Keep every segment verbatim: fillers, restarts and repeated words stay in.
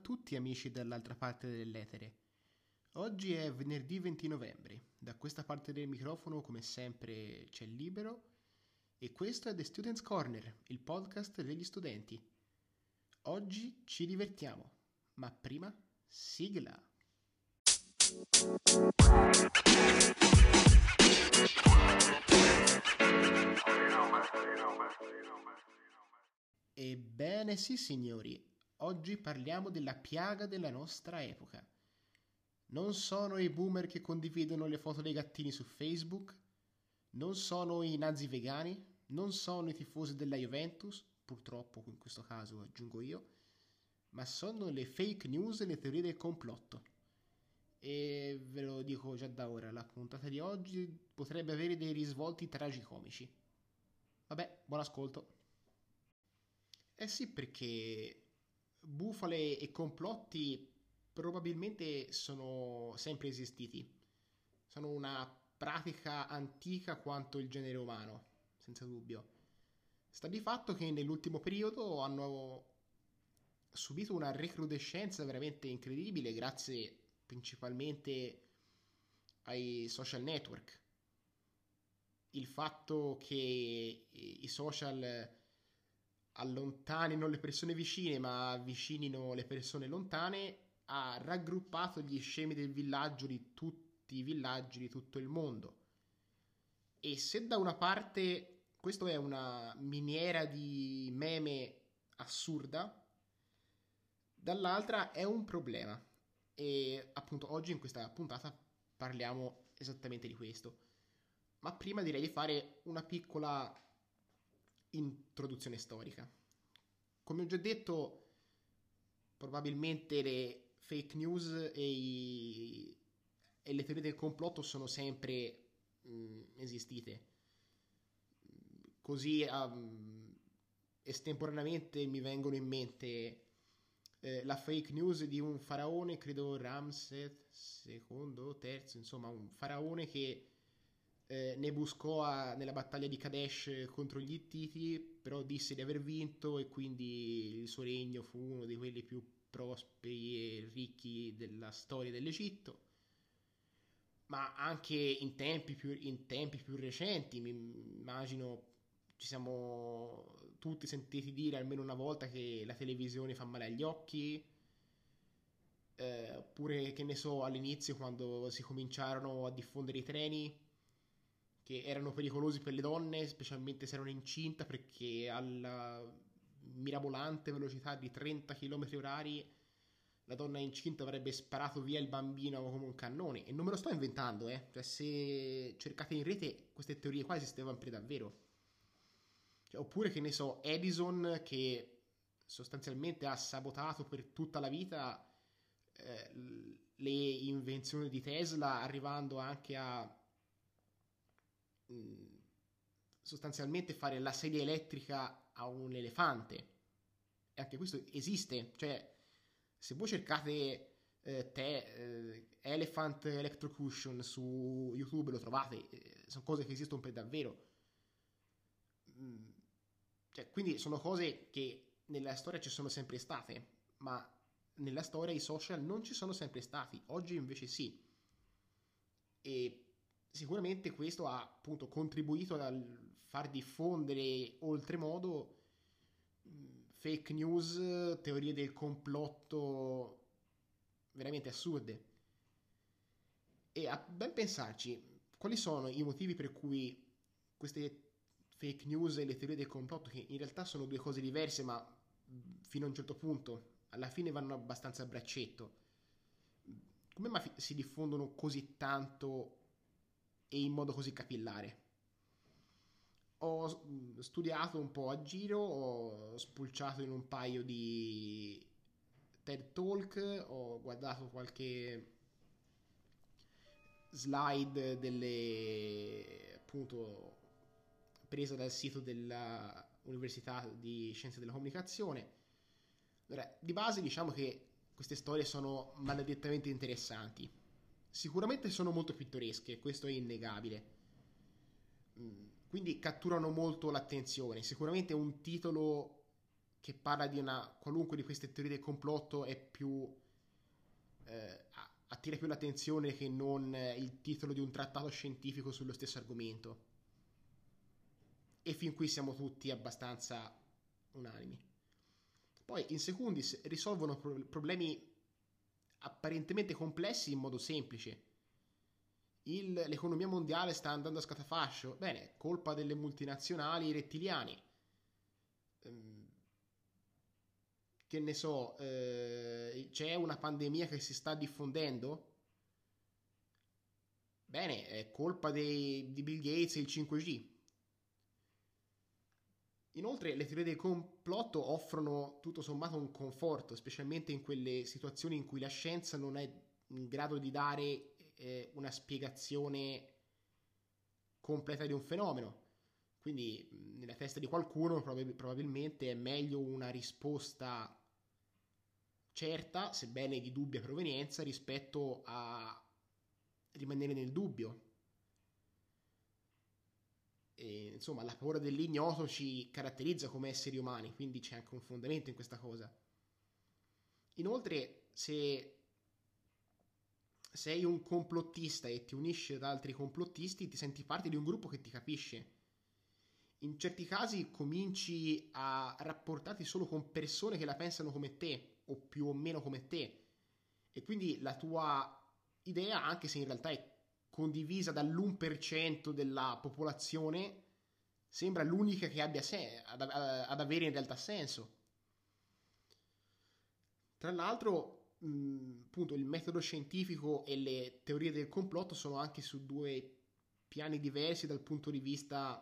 tutti amici dall'altra parte dell'etere. Oggi è venerdì venti novembre, da questa parte del microfono come sempre c'è Libero e questo è The Students' Corner, il podcast degli studenti. Oggi ci divertiamo, ma prima sigla! Ebbene sì signori, oggi parliamo della piaga della nostra epoca. Non sono i boomer che condividono le foto dei gattini su Facebook, non sono i nazi vegani, non sono i tifosi della Juventus, purtroppo in questo caso aggiungo io, ma sono le fake news e le teorie del complotto. E ve lo dico già da ora, la puntata di oggi potrebbe avere dei risvolti tragicomici. Vabbè, buon ascolto. Eh sì, perché bufale e complotti probabilmente sono sempre esistiti. Sono una pratica antica quanto il genere umano, senza dubbio. Sta di fatto che nell'ultimo periodo hanno subito una recrudescenza veramente incredibile grazie principalmente ai social network. Il fatto che i social allontanino le persone vicine ma avvicinino le persone lontane ha raggruppato gli scemi del villaggio di tutti i villaggi di tutto il mondo. E se da una parte questo è una miniera di meme assurda, dall'altra è un problema. E appunto oggi in questa puntata parliamo esattamente di questo, ma prima direi di fare una piccola introduzione storica. Come ho già detto, probabilmente le fake news e, i... e le teorie del complotto sono sempre mh, esistite. Così um, estemporaneamente mi vengono in mente la fake news di un faraone, credo Ramses secondo, terzo, insomma un faraone che eh, ne buscò a, nella battaglia di Kadesh contro gli Ittiti, però disse di aver vinto e quindi il suo regno fu uno di quelli più prosperi e ricchi della storia dell'Egitto. Ma anche in tempi più, in tempi più recenti, mi immagino ci siamo tutti sentiti dire almeno una volta che la televisione fa male agli occhi, eh, oppure che ne so all'inizio quando si cominciarono a diffondere i treni che erano pericolosi per le donne, specialmente se erano incinta, perché alla mirabolante velocità di trenta chilometri orari la donna incinta avrebbe sparato via il bambino come un cannone. E non me lo sto inventando, eh. Cioè, se cercate in rete queste teorie qua esistevano per davvero. Oppure che ne so, Edison che sostanzialmente ha sabotato per tutta la vita eh, le invenzioni di Tesla, arrivando anche a mh, sostanzialmente fare la sedia elettrica a un elefante. E anche questo esiste, cioè se voi cercate eh, te, eh, Elephant Electrocution su YouTube lo trovate, eh, sono cose che esistono per davvero. Mh, Cioè, quindi sono cose che nella storia ci sono sempre state, ma nella storia i social non ci sono sempre stati, oggi invece sì. E sicuramente questo ha appunto contribuito al far diffondere oltremodo fake news, teorie del complotto veramente assurde. E a ben pensarci, quali sono i motivi per cui queste fake news e le teorie del complotto, che in realtà sono due cose diverse, ma fino a un certo punto alla fine vanno abbastanza a braccetto, come mai si diffondono così tanto e in modo così capillare? Ho studiato un po' a giro, ho spulciato in un paio di TED Talk, ho guardato qualche slide delle appunto presa dal sito dell'Università di Scienze della Comunicazione. Allora, di base diciamo che queste storie sono maledettamente interessanti. Sicuramente sono molto pittoresche, questo è innegabile. Quindi catturano molto l'attenzione. Sicuramente un titolo che parla di una qualunque di queste teorie del complotto è più eh, attira più l'attenzione che non eh, il titolo di un trattato scientifico sullo stesso argomento. E fin qui siamo tutti abbastanza unanimi. Poi in secundis risolvono pro- problemi apparentemente complessi in modo semplice. Il, l'economia mondiale sta andando a scatafascio, bene, colpa delle multinazionali, i rettiliani, ehm, che ne so, eh, c'è una pandemia che si sta diffondendo, bene, è colpa dei, di Bill Gates e il cinque G. Inoltre le teorie del complotto offrono tutto sommato un conforto, specialmente in quelle situazioni in cui la scienza non è in grado di dare eh, una spiegazione completa di un fenomeno. Quindi nella testa di qualcuno probab- probabilmente è meglio una risposta certa, sebbene di dubbia provenienza, rispetto a rimanere nel dubbio. E, insomma, la paura dell'ignoto ci caratterizza come esseri umani, quindi c'è anche un fondamento in questa cosa. Inoltre, se sei un complottista e ti unisci ad altri complottisti, ti senti parte di un gruppo che ti capisce. In certi casi cominci a rapportarti solo con persone che la pensano come te, o più o meno come te, e quindi la tua idea, anche se in realtà è condivisa dall'uno per cento della popolazione, sembra l'unica che abbia sen- ad, ad avere in realtà senso. Tra l'altro, mh, appunto, il metodo scientifico e le teorie del complotto sono anche su due piani diversi dal punto di vista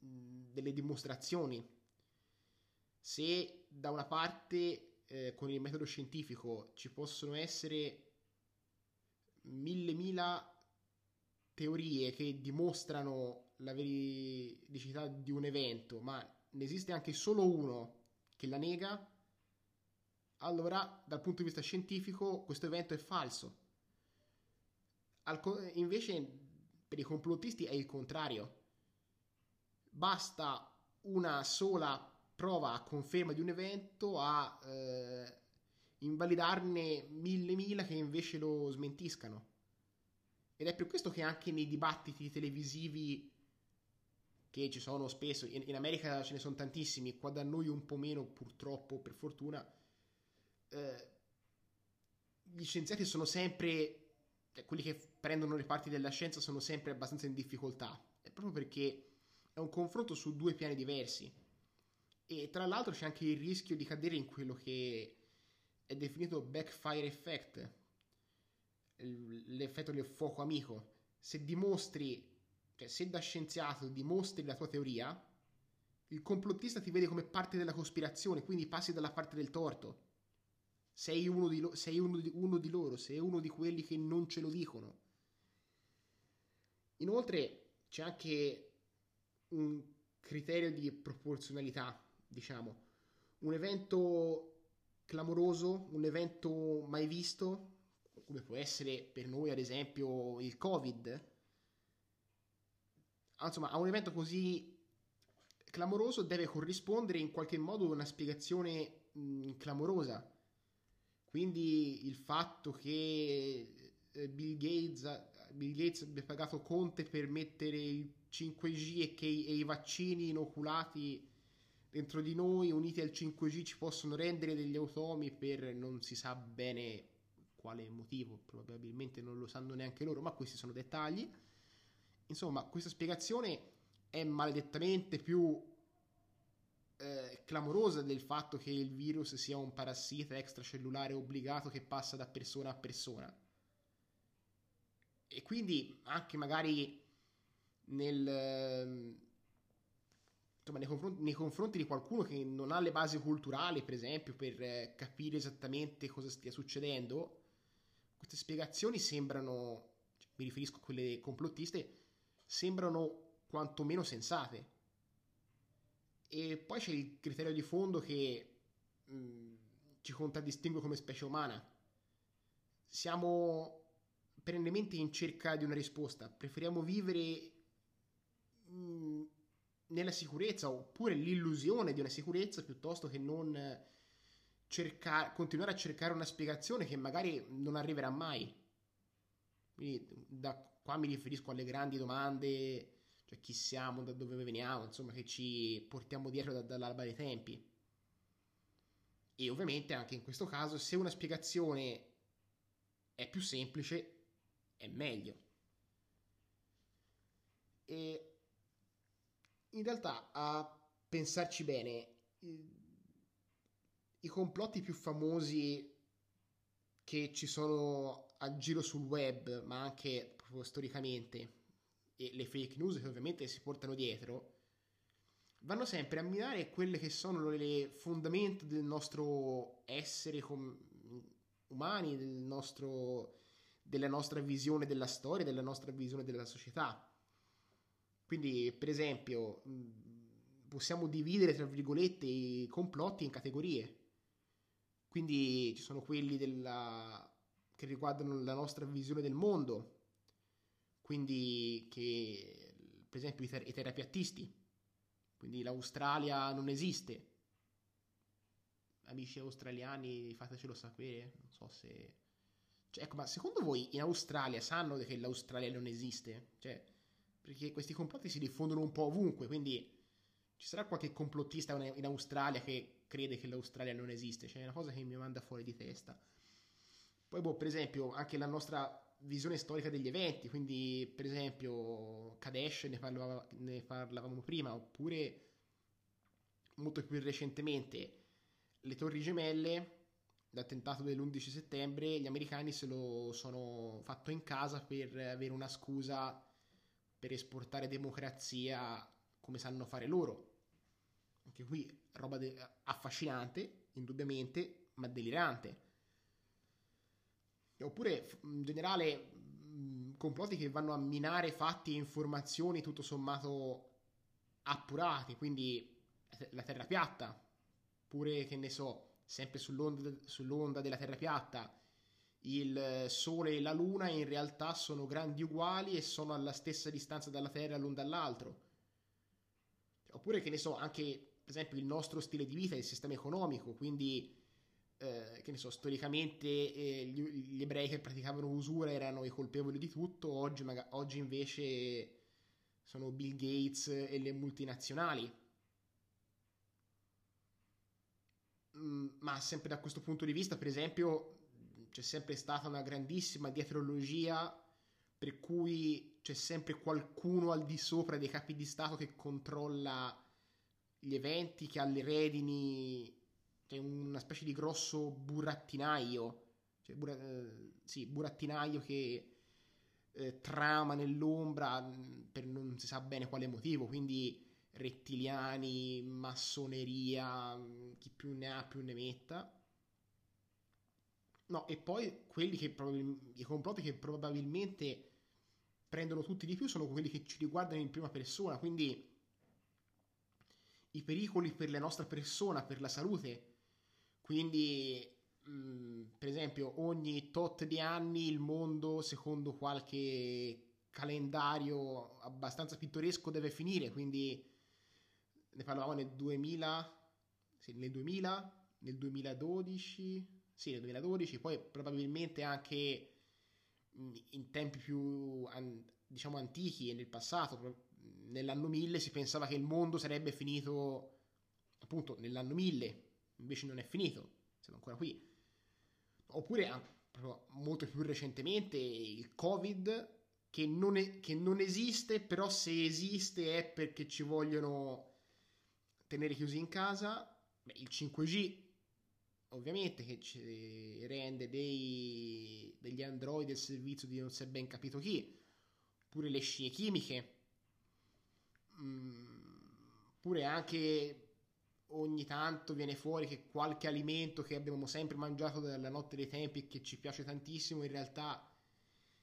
mh, delle dimostrazioni. Se da una parte eh, con il metodo scientifico ci possono essere mille mila teorie che dimostrano la veridicità di un evento, ma ne esiste anche solo uno che la nega, allora dal punto di vista scientifico questo evento è falso. Al, invece per i complottisti è il contrario. Basta una sola prova a conferma di un evento a eh, invalidarne mille mila che invece lo smentiscano. Ed è per questo che anche nei dibattiti televisivi che ci sono spesso, in, in America ce ne sono tantissimi, qua da noi un po' meno purtroppo, per fortuna, eh, gli scienziati sono sempre, eh, quelli che prendono le parti della scienza sono sempre abbastanza in difficoltà, è proprio perché è un confronto su due piani diversi. E tra l'altro c'è anche il rischio di cadere in quello che è definito backfire effect, l'effetto del fuoco amico. Se dimostri, cioè se da scienziato dimostri la tua teoria, il complottista ti vede come parte della cospirazione, quindi passi dalla parte del torto, sei uno di, lo- sei uno di-, uno di loro, sei uno di quelli che non ce lo dicono. Inoltre c'è anche un criterio di proporzionalità, diciamo, un evento clamoroso, un evento mai visto, come può essere per noi ad esempio il Covid, insomma a un evento così clamoroso deve corrispondere in qualche modo una spiegazione mh, clamorosa. Quindi il fatto che Bill Gates, Bill Gates abbia pagato Conte per mettere il cinque G e che i, e i vaccini inoculati dentro di noi uniti al cinque G ci possono rendere degli automi per non si sa bene quale motivo, probabilmente non lo sanno neanche loro, ma questi sono dettagli. Insomma, questa spiegazione è maledettamente più eh, clamorosa del fatto che il virus sia un parassita extracellulare obbligato che passa da persona a persona. E quindi anche magari nel, eh, insomma, nei, confronti, nei confronti di qualcuno che non ha le basi culturali, per esempio, per eh, capire esattamente cosa stia succedendo, queste spiegazioni sembrano, mi riferisco a quelle complottiste, sembrano quantomeno sensate. E poi c'è il criterio di fondo che mh, ci contraddistingue come specie umana. Siamo perennemente in cerca di una risposta, preferiamo vivere mh, nella sicurezza, oppure l'illusione di una sicurezza, piuttosto che non cercare, continuare a cercare una spiegazione che magari non arriverà mai. Quindi da qua mi riferisco alle grandi domande, cioè chi siamo, da dove veniamo, insomma, che ci portiamo dietro da, dall'alba dei tempi. E ovviamente anche in questo caso, se una spiegazione è più semplice, è meglio. E in realtà, a pensarci bene, i complotti più famosi che ci sono a giro sul web, ma anche proprio storicamente, e le fake news che ovviamente si portano dietro, vanno sempre a minare quelle che sono le fondamenta del nostro essere com- umani, del nostro, della nostra visione della storia, della nostra visione della società. Quindi, per esempio, possiamo dividere, tra virgolette, i complotti in categorie. Quindi ci sono quelli della... che riguardano la nostra visione del mondo, quindi che, per esempio, i, ter- i terapiattisti. Quindi l'Australia non esiste. Amici australiani, fatecelo sapere. Non so se... Cioè, ecco, ma secondo voi in Australia sanno che l'Australia non esiste? Cioè, perché questi complotti si diffondono un po' ovunque, quindi ci sarà qualche complottista in Australia che crede che l'Australia non esiste? Cioè, è una cosa che mi manda fuori di testa. Poi, boh, per esempio, anche la nostra visione storica degli eventi, quindi per esempio Kadesh, ne, parlava, ne parlavamo prima, oppure molto più recentemente le Torri Gemelle, l'attentato dell'undici settembre, gli americani se lo sono fatto in casa per avere una scusa per esportare democrazia come sanno fare loro. Anche qui roba de- affascinante, indubbiamente, ma delirante. Oppure in generale complotti che vanno a minare fatti e informazioni tutto sommato appurati, quindi la terra piatta, oppure, che ne so, sempre sull'onda, sull'onda della terra piatta, il sole e la luna in realtà sono grandi uguali e sono alla stessa distanza dalla terra l'un dall'altro. Oppure, che ne so, anche per esempio il nostro stile di vita, il sistema economico, quindi Eh, che ne so, storicamente eh, gli, gli ebrei che praticavano usura erano i colpevoli di tutto, oggi, maga- oggi invece sono Bill Gates e le multinazionali. Mm, ma sempre da questo punto di vista, per esempio, c'è sempre stata una grandissima dietrologia per cui c'è sempre qualcuno al di sopra dei capi di Stato che controlla gli eventi, che ha le redini, c'è una specie di grosso burattinaio, cioè bura, eh, sì, burattinaio che eh, trama nell'ombra mh, per non si sa bene quale motivo, quindi rettiliani, massoneria, mh, chi più ne ha più ne metta. No, e poi quelli che probab- i complotti che probabilmente prendono tutti di più sono quelli che ci riguardano in prima persona, quindi i pericoli per la nostra persona, per la salute. Quindi, mh, per esempio, ogni tot di anni il mondo, secondo qualche calendario abbastanza pittoresco, deve finire. Quindi ne parlavamo nel duemila, sì, nel duemila, nel duemiladodici, sì, nel duemiladodici, poi probabilmente anche in tempi più, diciamo, antichi e nel passato. Nell'anno mille si pensava che il mondo sarebbe finito appunto nell'anno mille, invece non è finito, siamo ancora qui. Oppure molto più recentemente il Covid, che non, è, che non esiste, però se esiste è perché ci vogliono tenere chiusi in casa. Beh, il cinque G ovviamente, che ci rende dei, degli Android del servizio di non si è ben capito chi, oppure le scie chimiche. Oppure anche ogni tanto viene fuori che qualche alimento che abbiamo sempre mangiato dalla notte dei tempi, che ci piace tantissimo, in realtà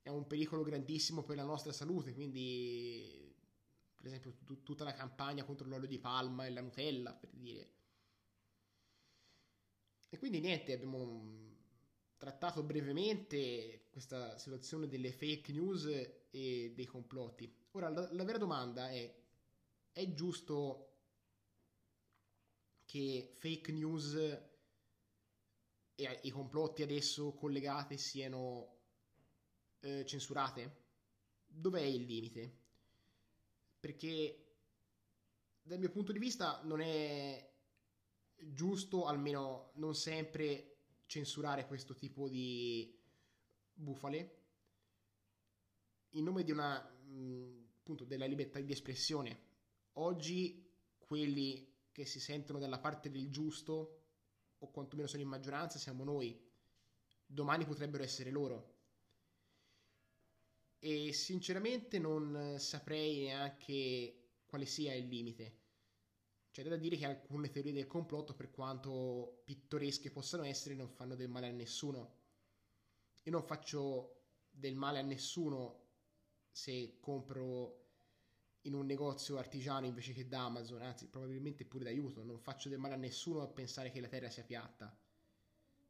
è un pericolo grandissimo per la nostra salute. Quindi, per esempio, t- tutta la campagna contro l'olio di palma e la Nutella, per dire. E quindi niente, abbiamo trattato brevemente questa situazione delle fake news e dei complotti. Ora la, la vera domanda è: è giusto che fake news e i complotti adesso collegate siano eh, censurate? Dov'è il limite? Perché dal mio punto di vista non è giusto, almeno non sempre, censurare questo tipo di bufale in nome di una appunto della libertà di espressione. Oggi quelli che si sentono dalla parte del giusto, o quantomeno sono in maggioranza, siamo noi. Domani potrebbero essere loro. E sinceramente non saprei neanche quale sia il limite. C'è da dire che alcune teorie del complotto, per quanto pittoresche possano essere, non fanno del male a nessuno. Io non faccio del male a nessuno se compro in un negozio artigiano invece che da Amazon, anzi probabilmente pure d'aiuto. Non faccio del male a nessuno a pensare che la terra sia piatta,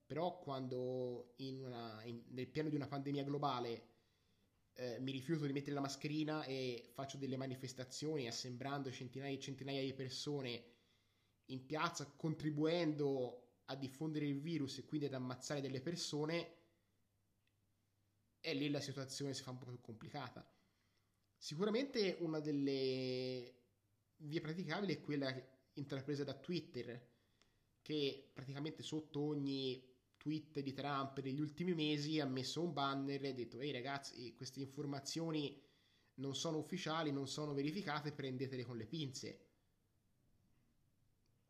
però quando in una, in, nel piano di una pandemia globale eh, mi rifiuto di mettere la mascherina e faccio delle manifestazioni assembrando centinaia e centinaia di persone in piazza, contribuendo a diffondere il virus e quindi ad ammazzare delle persone, e lì la situazione si fa un po' più complicata. Sicuramente una delle vie praticabili è quella intrapresa da Twitter, che praticamente sotto ogni tweet di Trump negli ultimi mesi ha messo un banner e ha detto: ehi ragazzi, queste informazioni non sono ufficiali, non sono verificate, prendetele con le pinze.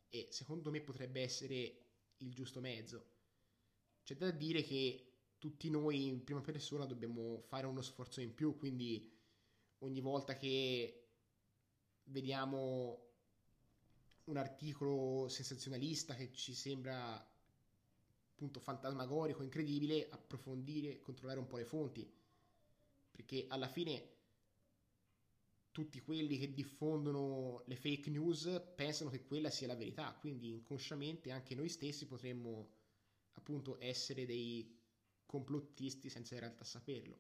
E secondo me potrebbe essere il giusto mezzo. C'è da dire che tutti noi in prima persona dobbiamo fare uno sforzo in più, quindi ogni volta che vediamo un articolo sensazionalista che ci sembra appunto fantasmagorico, incredibile, approfondire, controllare un po' le fonti, perché alla fine tutti quelli che diffondono le fake news pensano che quella sia la verità, quindi inconsciamente anche noi stessi potremmo appunto essere dei complottisti senza in realtà saperlo.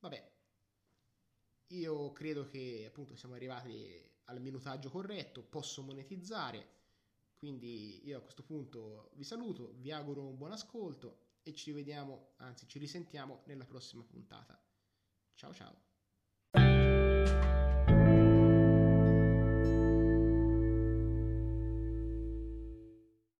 Vabbè, io credo che appunto siamo arrivati al minutaggio corretto, posso monetizzare, quindi io a questo punto vi saluto, vi auguro un buon ascolto e ci rivediamo, anzi ci risentiamo nella prossima puntata. Ciao ciao!